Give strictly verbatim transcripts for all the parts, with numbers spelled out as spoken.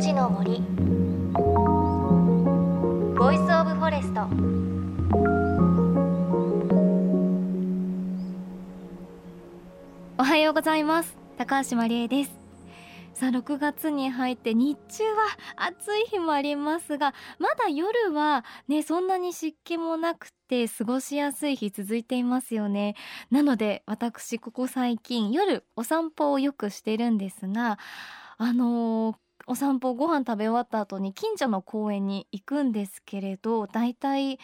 ちの森ボイスオブフォレスト。おはようございます、高橋真理恵です。さあろくがつに入って日中は暑い日もありますが、まだ夜はねそんなに湿気もなくて過ごしやすい日続いていますよね。なので私ここ最近夜お散歩をよくしてるんですが、あのー、お散歩ご飯食べ終わった後に近所の公園に行くんですけれど、だいたい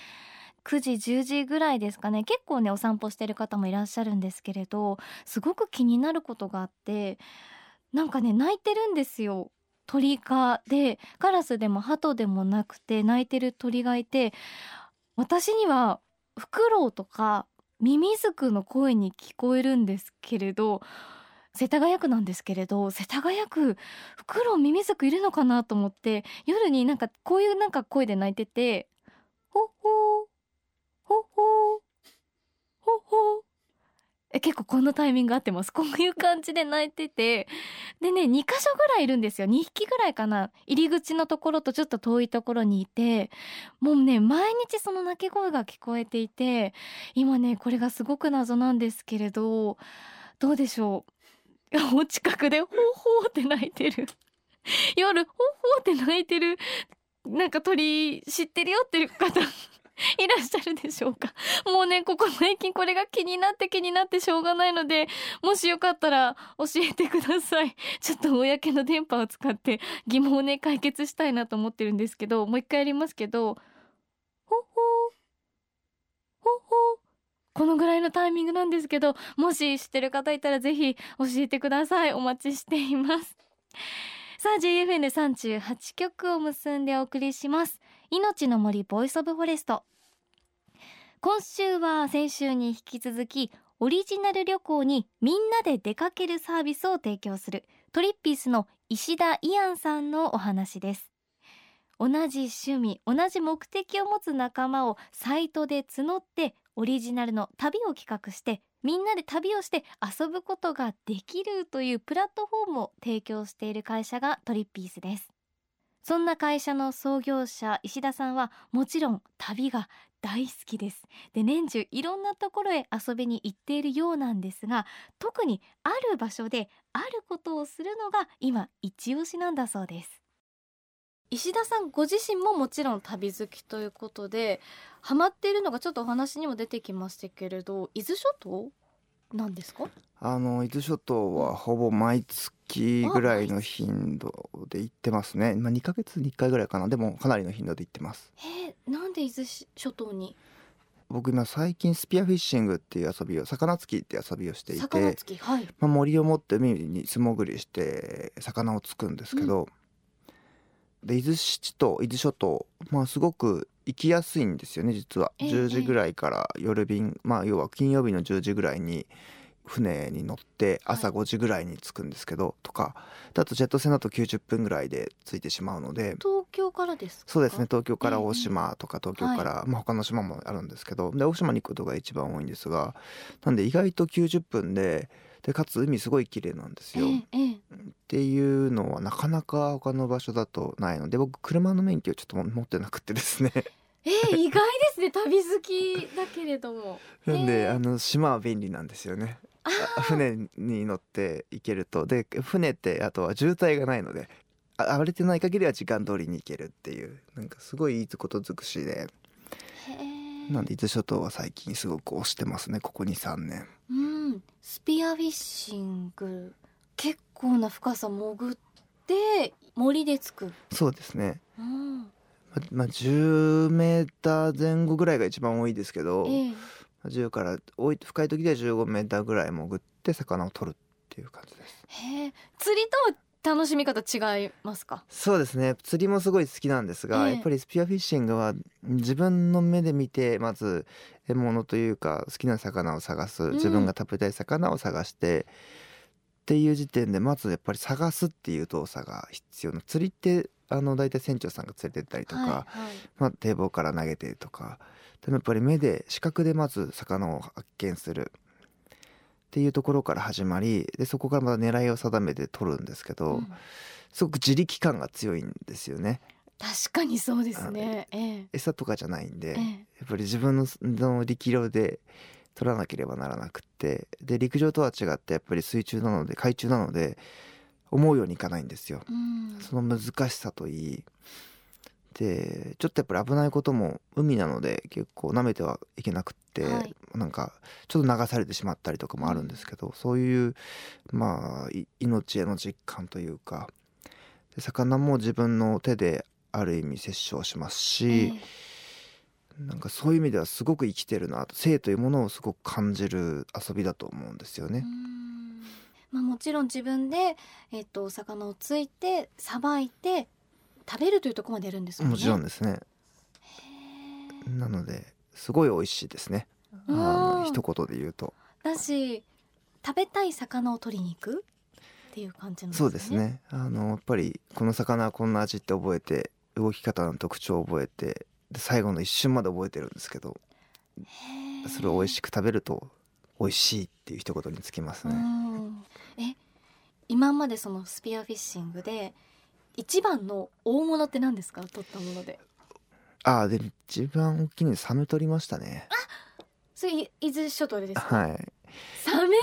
くじじゅうじぐらいですかね。結構ねお散歩してる方もいらっしゃるんですけれど、すごく気になることがあって、なんかね泣いてるんですよ。鳥がでカラスでも鳩でもなくて泣いてる鳥がいて、私にはフクロウとかミミズクの声に聞こえるんですけれど、世田谷区なんですけれど、世田谷区フクロウミミズクいるのかなと思って、夜になんかこういうなんか声で泣いてて、ほほーほほーほほー、結構このタイミング合ってます。こういう感じで泣いてて、でねにカ所ぐらいいるんですよ。にひきぐらいかな。入り口のところとちょっと遠いところにいて、もうね毎日その泣き声が聞こえていて、今ねこれがすごく謎なんですけれど、どうでしょう。お近くでほうほうって泣いてる夜ほうほうって泣いてるなんか鳥知ってるよっていう方いらっしゃるでしょうか。もうねここ最近これが気になって気になってしょうがないので、もしよかったら教えてください。ちょっと公の電波を使って疑問をね解決したいなと思ってるんですけど、もう一回やりますけど、ほほほほ、このぐらいのタイミングなんですけど、もし知ってる方いたらぜひ教えてください。お待ちしています。さあ ジェイエフエヌさんじゅうはち 局を結んでお送りします、命の森ボイスオブフォレスト。今週は先週に引き続き、オリジナル旅行にみんなで出かけるサービスを提供するトリッピースの石田イアンさんのお話です。同じ趣味同じ目的を持つ仲間をサイトで募って、オリジナルの旅を企画してみんなで旅をして遊ぶことができるというプラットフォームを提供している会社がトリッピースです。そんな会社の創業者石田さんはもちろん旅が大好きです。で年中いろんなところへ遊びに行っているようなんですが、特にある場所であることをするのが今一押しなんだそうです。石田さんご自身ももちろん旅好きということで、ハマっているのがちょっとお話にも出てきましたけれど、伊豆諸島なんですか？あの伊豆諸島はほぼ毎月ぐらいの頻度で行ってますね。まあ、にかげつにいっかいぐらいかな。でもかなりの頻度で行ってます。えー、なんで伊豆諸島に？僕今最近スピアフィッシングっていう遊びを、魚つきって遊びをしていて、魚つき、はい。まあ、森を持って海に素潜りして魚をつくんですけど、うん、で伊豆市と伊豆諸島、まあ、すごく行きやすいんですよね実は。ええ、じゅうじぐらいから夜便、まあ要は金曜日のじゅうじぐらいに船に乗って朝ごじぐらいに着くんですけど、はい、とかだとジェット船だときゅうじゅっぷんぐらいで着いてしまうので。東京からですか？そうですね、東京から大島とか、東京から、はい、まあ、他の島もあるんですけど、で大島に行くことが一番多いんですが、なんで意外ときゅうじゅっぷんで、でかつ海すごい綺麗なんですよ、ええ、っていうのはなかなか他の場所だとないので、僕車の免許ちょっと持ってなくてですねえー、意外ですね旅好きだけれどもなんで、えー、あの島は便利なんですよね。船に乗って行けると、で船ってあとは渋滞がないので、あ暴れてない限りは時間通りに行けるっていう、なんかすごいいいこと尽くしで、へなんで伊豆諸島は最近すごく推してますね、ここ にさんねん。うん、スピアフィッシング、結構な深さ潜って森でつく。そうですね、うん、まあ、じゅうメーター前後ぐらいが一番多いですけど、えー、じゅうから多い深い時ではじゅうごメーターぐらい潜って魚を取るっていう感じです。へー、釣りと楽しみ方違いますか？そうですね、釣りもすごい好きなんですが、えー、やっぱりスピアフィッシングは自分の目で見て、まず獲物というか好きな魚を探す、自分が食べたい魚を探して、うん、っていう時点でまずやっぱり探すっていう動作が必要な。釣りってあの大体船長さんが連れてったりとか、はいはい、まあ、堤防から投げてとか、でもやっぱり目で視覚でまず魚を発見するっていうところから始まり、でそこからまた狙いを定めて取るんですけど、うん、すごく自力感が強いんですよね。確かにそうですね、ええ、餌とかじゃないんで、ええ、やっぱり自分の力量で取らなければならなくって、で陸上とは違ってやっぱり水中なので海中なので思うようにいかないんですよ、うん、その難しさといいで、ちょっとやっぱり危ないことも海なので結構舐めてはいけなくって、はい、なんかちょっと流されてしまったりとかもあるんですけど、うん、そういうまあい命への実感というかで、魚も自分の手である意味摂取をしますし、えー、なんかそういう意味ではすごく生きてるなと、生というものをすごく感じる遊びだと思うんですよね。うん、まあ、もちろん自分で、えーと、魚をついてさばいて食べるというところまでやるんですもんね。もちろんですね。へー、なのですごい美味しいですね、あの一言で言うと。だし食べたい魚を取りに行くっていう感じなんですね。そうですね、あのやっぱりこの魚はこんな味って覚えて、動き方の特徴を覚えて、で最後の一瞬まで覚えてるんですけど、それを美味しく食べると美味しいっていう一言につきますね。うん、え今までそのスピアフィッシングで一番の大物って何ですか、取ったもので。ああ、で一番大きいのサメ取りましたね。あ、それ伊豆諸島ですか。はい、サメ、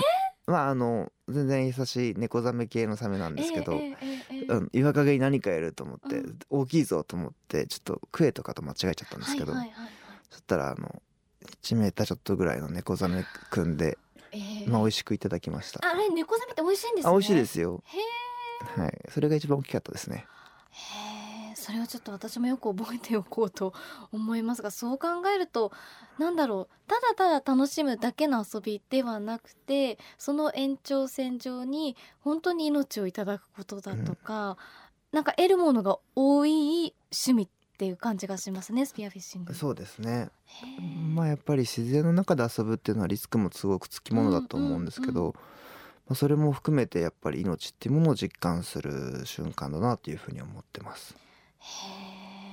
まああの全然優しい猫ザメ系のサメなんですけど、えーえーえーうん、岩陰に何かいると思って、うん、大きいぞと思ってちょっとクエとかと間違えちゃったんですけど、はいはいはいはい、そしたらあのいちメーターちょっとぐらいの猫ザメくんで、えーまあ、美味しくいただきました。あれ猫ザメって美味しいんですね。あ、美味しいですよ。へー、はい、それが一番大きかったですね。へー、それはちょっと私もよく覚えておこうと思いますが、そう考えるとなんだろう、ただただ楽しむだけの遊びではなくて、その延長線上に本当に命をいただくことだとか、うん、なんか得るものが多い趣味っていう感じがしますね、スピアフィッシング。そうですね、まあ、やっぱり自然の中で遊ぶっていうのはリスクもすごくつきものだと思うんですけど、うんうんうん、それも含めてやっぱり命っていうものを実感する瞬間だなというふうに思ってます。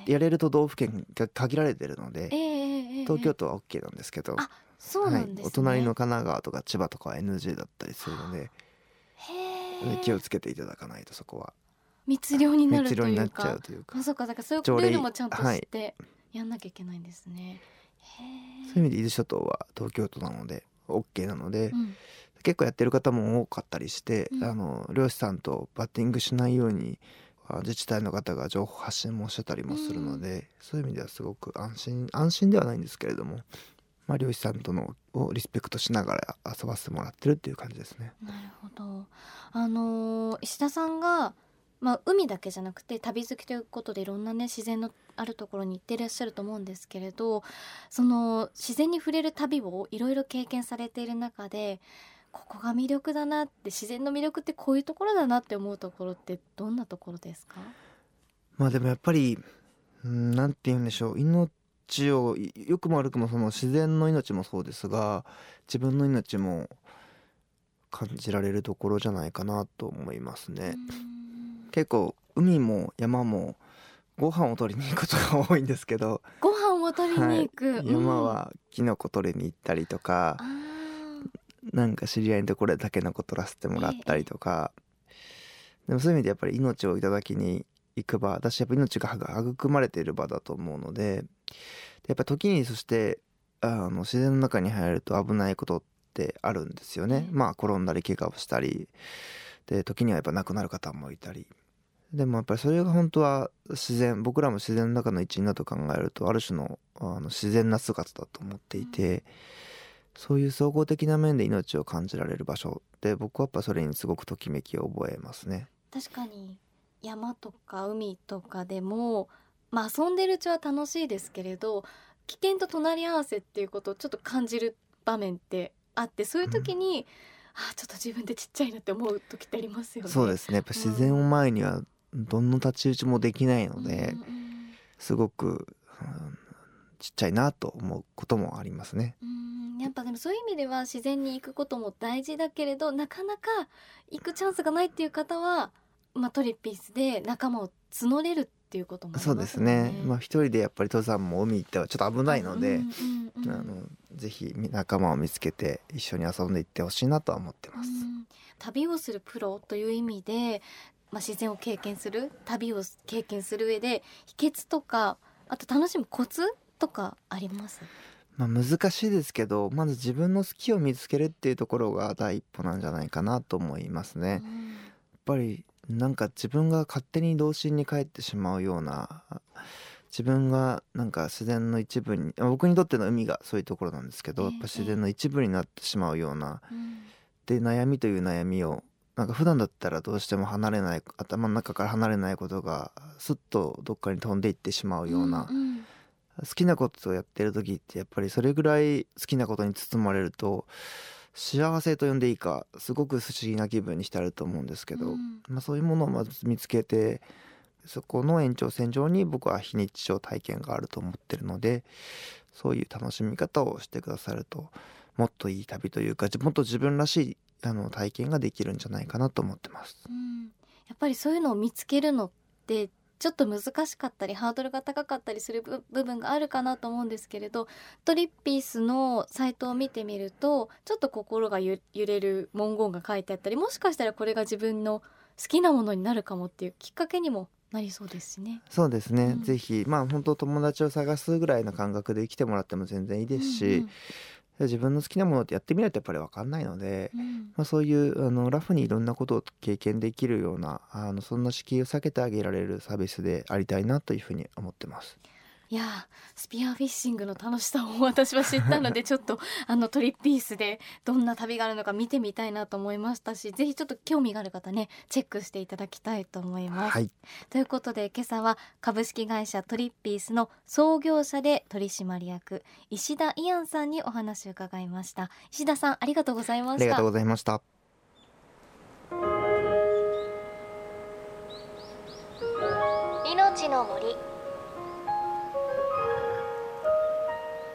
へ、やれる都道府県が限られてるので、えー、東京都は OK なんですけど、あ、そうなんですね。はい、お隣の神奈川とか千葉とかは エヌジー だったりするので、へ、気をつけていただかないとそこは密漁になるというか、そうか、だからそういうルールもちゃんとしてやんなきゃいけないんですね。へ、そういう意味で伊豆諸島は東京都なので OK なので、うん、結構やってる方も多かったりして、うん、あの漁師さんとバッティングしないように自治体の方が情報発信もしてたりもするので、うん、そういう意味ではすごく安心安心ではないんですけれども、まあ、漁師さんとのをリスペクトしながら遊ばせてもらってるっていう感じですね。なるほど。あの石田さんが、まあ、海だけじゃなくて旅好きということでいろんなね自然のあるところに行っていらっしゃると思うんですけれど、その自然に触れる旅をいろいろ経験されている中で、ここが魅力だなって、自然の魅力ってこういうところだなって思うところってどんなところですか？まあでもやっぱりなんて言うんでしょう、命を良くも悪くもその自然の命もそうですが、自分の命も感じられるところじゃないかなと思いますね。結構海も山もご飯を取りに行くことが多いんですけど、ご飯を取りに行く、はい、山はキノコ取りに行ったりとか、うん、なんか知り合いのところでタケノコ取らせてもらったりとか、ええ、でもそういう意味でやっぱり命をいただきに行く場だし、やっぱ命が育まれている場だと思うので、やっぱ時にそしてあの自然の中に入ると危ないことってあるんですよね、ええ、まあ転んだり怪我をしたりで、時にはやっぱ亡くなる方もいたり、でもやっぱりそれが本当は自然、僕らも自然の中の一員だと考えると、ある種 の, あの自然な姿だと思っていて、うん、そういう総合的な面で命を感じられる場所で、僕はやっぱそれにすごくときめきを覚えますね。確かに山とか海とかでも、まあ、遊んでるうちは楽しいですけれど、危険と隣り合わせっていうことをちょっと感じる場面ってあって、そういう時に、うん、ああちょっと自分でちっちゃいなって思う時ってありますよね。そうですね、やっぱ自然を前にはどんな太刀打ちもできないので、うんうん、すごく、うん、ちっちゃいなと思うこともありますね。うん、やっぱでもそういう意味では自然に行くことも大事だけれど、なかなか行くチャンスがないっていう方は、まあ、トリピースで仲間を募れるっていうこともありますね。そうですね、まあ、一人でやっぱり登山も海行ってはちょっと危ないので、ぜひ仲間を見つけて一緒に遊んでいってほしいなとは思ってます。うん、旅をするプロという意味でまあ、自然を経験する、旅を経験する上で秘訣とか、あと楽しむコツとかあります？まあ、難しいですけど、まず自分の好きを見つけるっていうところが第一歩なんじゃないかなと思いますね、うん、やっぱりなんか自分が勝手に童心に帰ってしまうような、自分がなんか自然の一部に、僕にとっての海がそういうところなんですけど、えー、やっぱ自然の一部になってしまうような、えーうん、で悩みという悩みをなんか普段だったらどうしても離れない、頭の中から離れないことがすっとどっかに飛んでいってしまうような、うんうん、好きなことをやってる時ってやっぱりそれぐらい好きなことに包まれると幸せと呼んでいいか、すごく不思議な気分に浸ると思うんですけど、うんまあ、そういうものをまず見つけて、そこの延長線上に僕は非日常体験があると思ってるので、そういう楽しみ方をしてくださるともっといい旅というか、もっと自分らしいあの体験ができるんじゃないかなと思ってます、うん、やっぱりそういうのを見つけるのってちょっと難しかったりハードルが高かったりする部分があるかなと思うんですけれど、トリッピースのサイトを見てみるとちょっと心が揺れる文言が書いてあったり、もしかしたらこれが自分の好きなものになるかもっていうきっかけにもなりそうですね。そうですね、うん、ぜひまあ本当友達を探すぐらいの感覚で来てもらっても全然いいですし、うんうん、自分の好きなものってやってみないとやっぱり分かんないので、うんまあ、そういうあのラフにいろんなことを経験できるようなあのそんな敷居を避けてあげられるサービスでありたいなというふうに思ってます。いやスピアフィッシングの楽しさを私は知ったのでちょっとあのトリッピースでどんな旅があるのか見てみたいなと思いましたし、ぜひちょっと興味がある方ねチェックしていただきたいと思います、はい、ということで今朝は株式会社トリッピースの創業者で取締役石田イアンさんにお話を伺いました。石田さんありがとうございました。ありがとうございました。命の森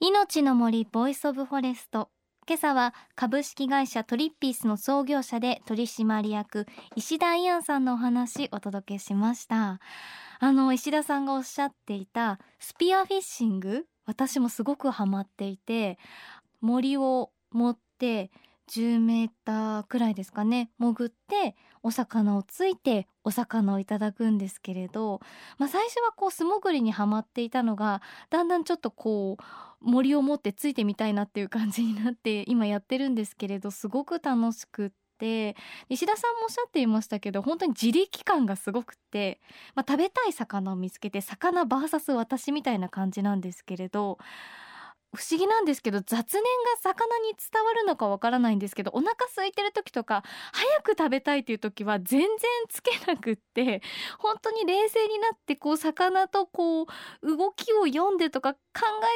命の森ボイスオブフォレスト、今朝は株式会社トリッピースの創業者で取締役石田イアンさんのお話お届けしました。あの石田さんがおっしゃっていたスピアフィッシング、私もすごくハマっていて、森を持ってじゅうメーターくらいですかね潜ってお魚をついてお魚をいただくんですけれど、まあ、最初はこう素潜りにはまっていたのがだんだんちょっとこう森を持ってついてみたいなっていう感じになって今やってるんですけれど、すごく楽しくって、石田さんもおっしゃっていましたけど本当に自力感がすごくて、まあ、食べたい魚を見つけて魚 ブイエス 私みたいな感じなんですけれど、不思議なんですけど雑念が魚に伝わるのかわからないんですけど、お腹空いてる時とか早く食べたいっていう時は全然つけなくって、本当に冷静になってこう魚とこう動きを読んでとか考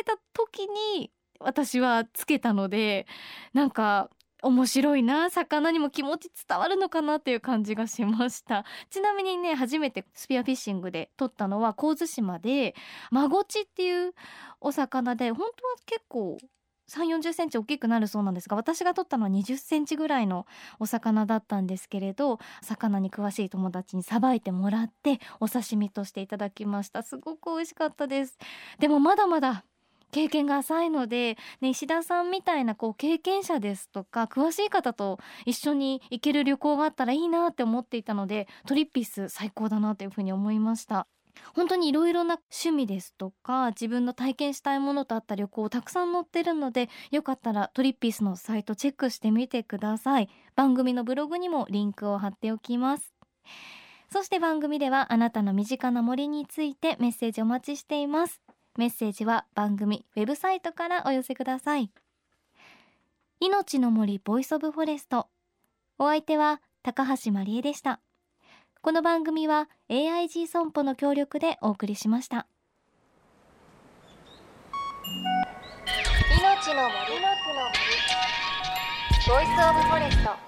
えた時に私はつけたので、なんか面白いな、魚にも気持ち伝わるのかなっていう感じがしました。ちなみにね、初めてスピアフィッシングで取ったのは神津島でマゴチっていうお魚で、本当は結構さんじゅう、よんじゅっセンチ大きくなるそうなんですが、私が取ったのはにじゅっセンチぐらいのお魚だったんですけれど、魚に詳しい友達にさばいてもらってお刺身としていただきました。すごく美味しかったです。でもまだまだ経験が浅いので、ね、石田さんみたいなこう経験者ですとか詳しい方と一緒に行ける旅行があったらいいなって思っていたので、トリッピース最高だなというふうに思いました。本当にいろいろな趣味ですとか自分の体験したいものとあった旅行をたくさん載ってるので、よかったらトリッピースのサイトチェックしてみてください。番組のブログにもリンクを貼っておきます。そして番組ではあなたの身近な森についてメッセージお待ちしています。メッセージは番組ウェブサイトからお寄せください。命の森ボイスオブフォレスト、お相手は高橋まりえでした。この番組は エーアイジー 損保の協力でお送りしました。命の森の森ボイスオブフォレスト。